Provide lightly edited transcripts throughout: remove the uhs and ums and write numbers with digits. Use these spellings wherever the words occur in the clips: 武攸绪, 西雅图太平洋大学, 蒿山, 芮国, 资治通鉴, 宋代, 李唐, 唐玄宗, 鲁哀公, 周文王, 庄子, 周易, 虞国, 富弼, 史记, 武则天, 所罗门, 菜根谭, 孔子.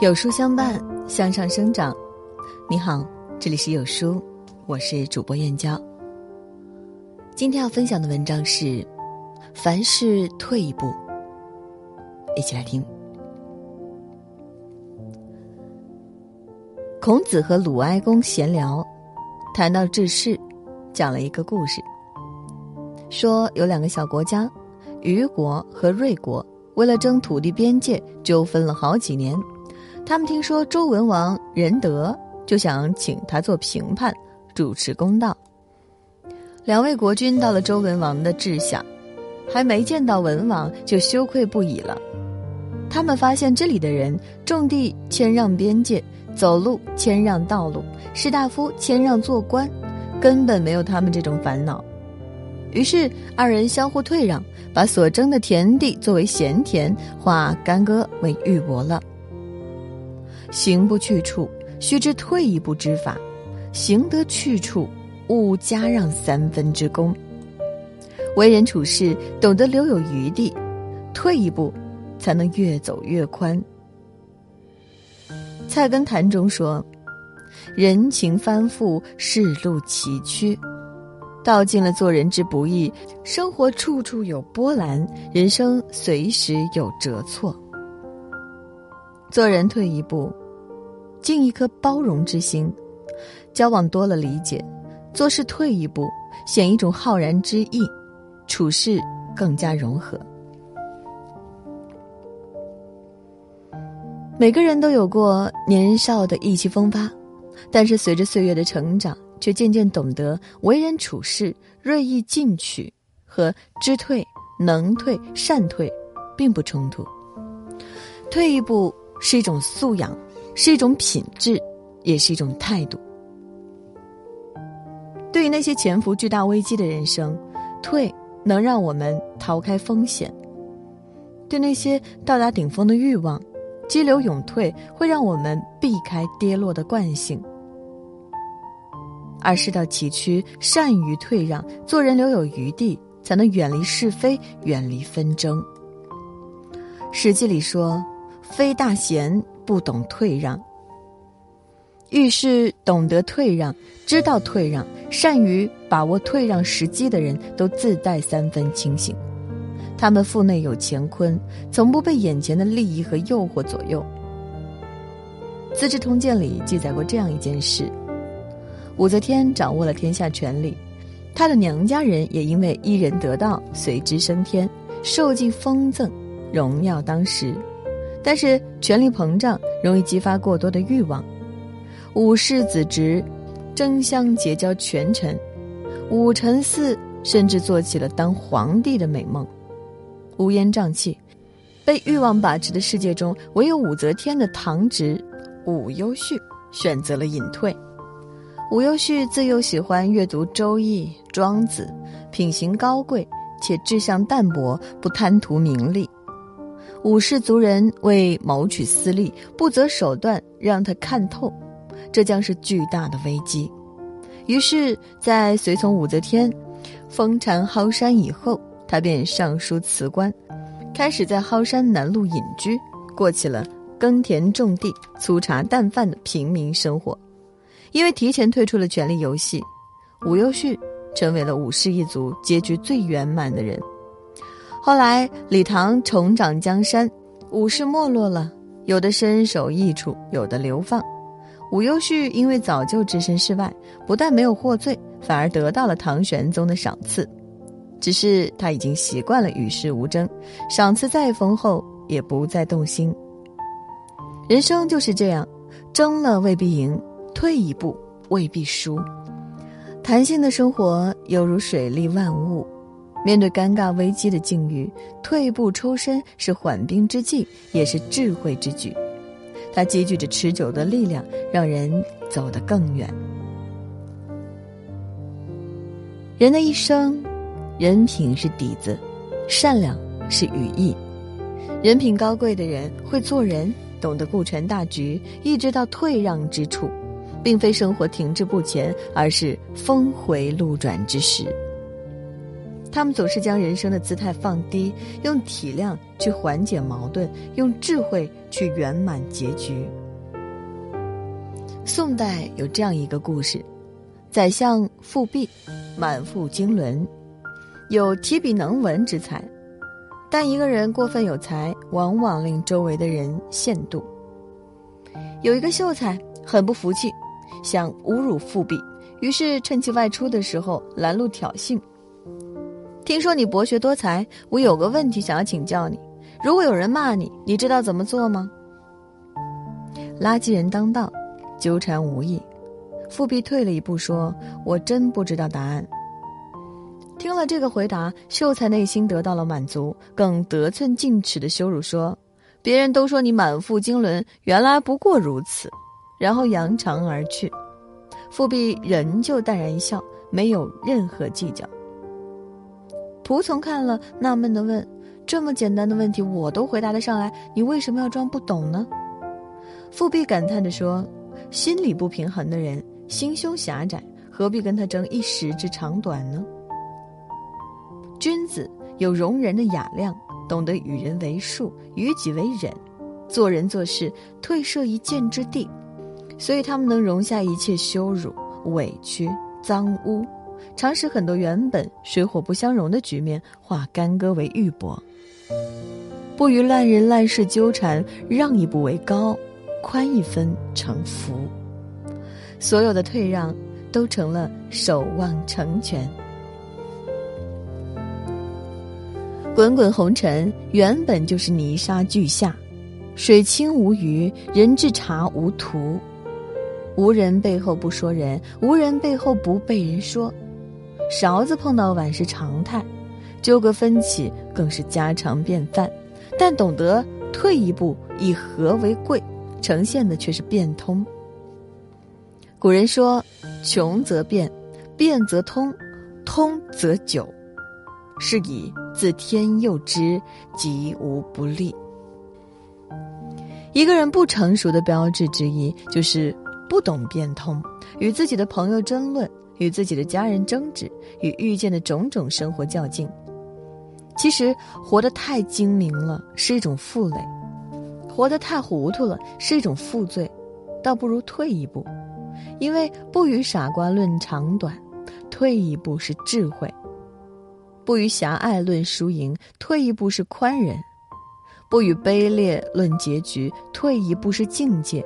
有书相伴，向上生长。你好，这里是有书，我是主播燕娇。今天要分享的文章是凡事退一步，一起来听。孔子和鲁哀公闲聊，谈到治世，讲了一个故事，说有两个小国家，虞国和芮国，为了争土地边界纠纷了好几年。他们听说周文王仁德，就想请他做评判，主持公道。两位国君到了周文王的治下，还没见到文王就羞愧不已了。他们发现这里的人种地谦让边界，走路谦让道路，士大夫谦让做官，根本没有他们这种烦恼。于是二人相互退让，把所争的田地作为闲田，化干戈为玉帛了。行不去处，须知退一步之法；行得去处，勿加让三分之功。为人处事，懂得留有余地，退一步才能越走越宽。菜根谭中说，人情翻覆，世路崎岖，道尽了做人之不易，生活处处有波澜，人生随时有折挫。做人退一步，尽一颗包容之心，交往多了理解，做事退一步，显一种浩然之意，处事更加融合。每个人都有过年少的意气风发，但是随着岁月的成长，却渐渐懂得为人处事锐意进取和知退能退善退并不冲突。退一步是一种素养，是一种品质，也是一种态度。对于那些潜伏巨大危机的人生，退能让我们逃开风险；对那些到达顶峰的欲望，激流勇退会让我们避开跌落的惯性。而世道崎岖，善于退让，做人留有余地，才能远离是非，远离纷争。史记里说，非大贤不懂退让。遇事懂得退让，知道退让，善于把握退让时机的人，都自带三分清醒。他们腹内有乾坤，从不被眼前的利益和诱惑左右。《资治通鉴》里记载过这样一件事，武则天掌握了天下权力，她的娘家人也因为一人得道，随之升天，受尽封赠，荣耀当时。但是权力膨胀容易激发过多的欲望，武氏子侄争相结交权臣，武臣嗣甚至做起了当皇帝的美梦。乌烟瘴气，被欲望把持的世界中，唯有武则天的堂侄武攸绪选择了隐退。武攸绪自幼喜欢阅读《周易》《庄子》，品行高贵，且志向淡泊，不贪图名利。武氏族人为谋取私利，不择手段让他看透，这将是巨大的危机。于是，在随从武则天封禅蒿山以后，他便上书辞官，开始在蒿山南路隐居，过起了耕田种地、粗茶淡饭的平民生活。因为提前退出了权力游戏，武攸绪成为了武氏一族结局最圆满的人。后来李唐重掌江山，武氏没落了，有的身首异处，有的流放。武攸绪因为早就置身事外，不但没有获罪，反而得到了唐玄宗的赏赐。只是他已经习惯了与世无争，赏赐再丰厚也不再动心。人生就是这样，争了未必赢，退一步未必输。弹性的生活犹如水利万物，面对尴尬危机的境遇，退一步抽身是缓兵之计，也是智慧之举。它积聚着持久的力量，让人走得更远。人的一生，人品是底子，善良是羽翼。人品高贵的人会做人，懂得顾全大局，意识到退让之处，并非生活停滞不前，而是峰回路转之时。他们总是将人生的姿态放低，用体谅去缓解矛盾，用智慧去圆满结局。宋代有这样一个故事，宰相富弼满腹经纶，有提笔能文之才，但一个人过分有才，往往令周围的人羡妒。有一个秀才很不服气，想侮辱富弼，于是趁其外出的时候拦路挑衅。听说你博学多才，我有个问题想要请教你，如果有人骂你，你知道怎么做吗？垃圾人当道，纠缠无益。富弼退了一步说，我真不知道答案。听了这个回答，秀才内心得到了满足，更得寸进尺的羞辱说，别人都说你满腹经纶，原来不过如此，然后扬长而去。富弼仍旧淡然一笑，没有任何计较。仆从看了纳闷地问，这么简单的问题我都回答得上来，你为什么要装不懂呢？富弼感叹着说，心理不平衡的人心胸狭窄，何必跟他争一时之长短呢？君子有容人的雅量，懂得与人为术，与己为忍，做人做事退涉一箭之地，所以他们能容下一切羞辱、委屈、脏污，常使很多原本水火不相容的局面化干戈为玉帛，不与烂人烂事纠缠，让一步为高，宽一分成福。所有的退让都成了守望成全。滚滚红尘原本就是泥沙俱下，水清无鱼，人至察无徒。无人背后不说人，无人背后不被人说。勺子碰到碗是常态，纠葛分歧更是家常便饭。但懂得退一步，以和为贵，呈现的却是变通。古人说，穷则变，变则通，通则久。是以自天佑之，吉无不利。一个人不成熟的标志之一，就是不懂变通，与自己的朋友争论，与自己的家人争执，与遇见的种种生活较劲。其实活得太精明了是一种负累，活得太糊涂了是一种负罪，倒不如退一步。因为不与傻瓜论长短，退一步是智慧；不与狭隘论输赢，退一步是宽仁；不与卑劣论结局，退一步是境界。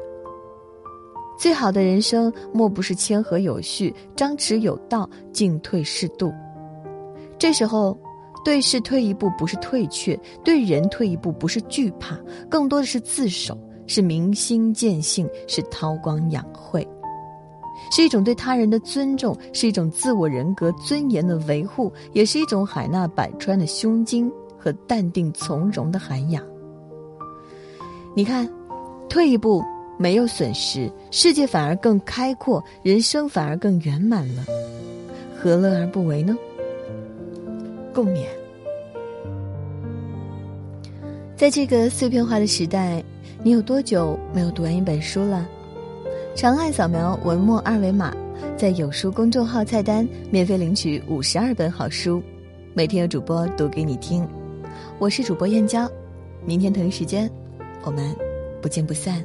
最好的人生莫不是谦和有序，张弛有道，进退适度。这时候对事退一步不是退却，对人退一步不是惧怕，更多的是自守，是明心见性，是韬光养晦，是一种对他人的尊重，是一种自我人格尊严的维护，也是一种海纳百川的胸襟和淡定从容的涵养。你看，退一步没有损失，世界反而更开阔，人生反而更圆满了，何乐而不为呢？共勉。在这个碎片化的时代，你有多久没有读完一本书了？长按扫描文末二维码，在有书公众号菜单免费领取52本好书，每天有主播读给你听。我是主播燕娇，明天同一时间我们不见不散。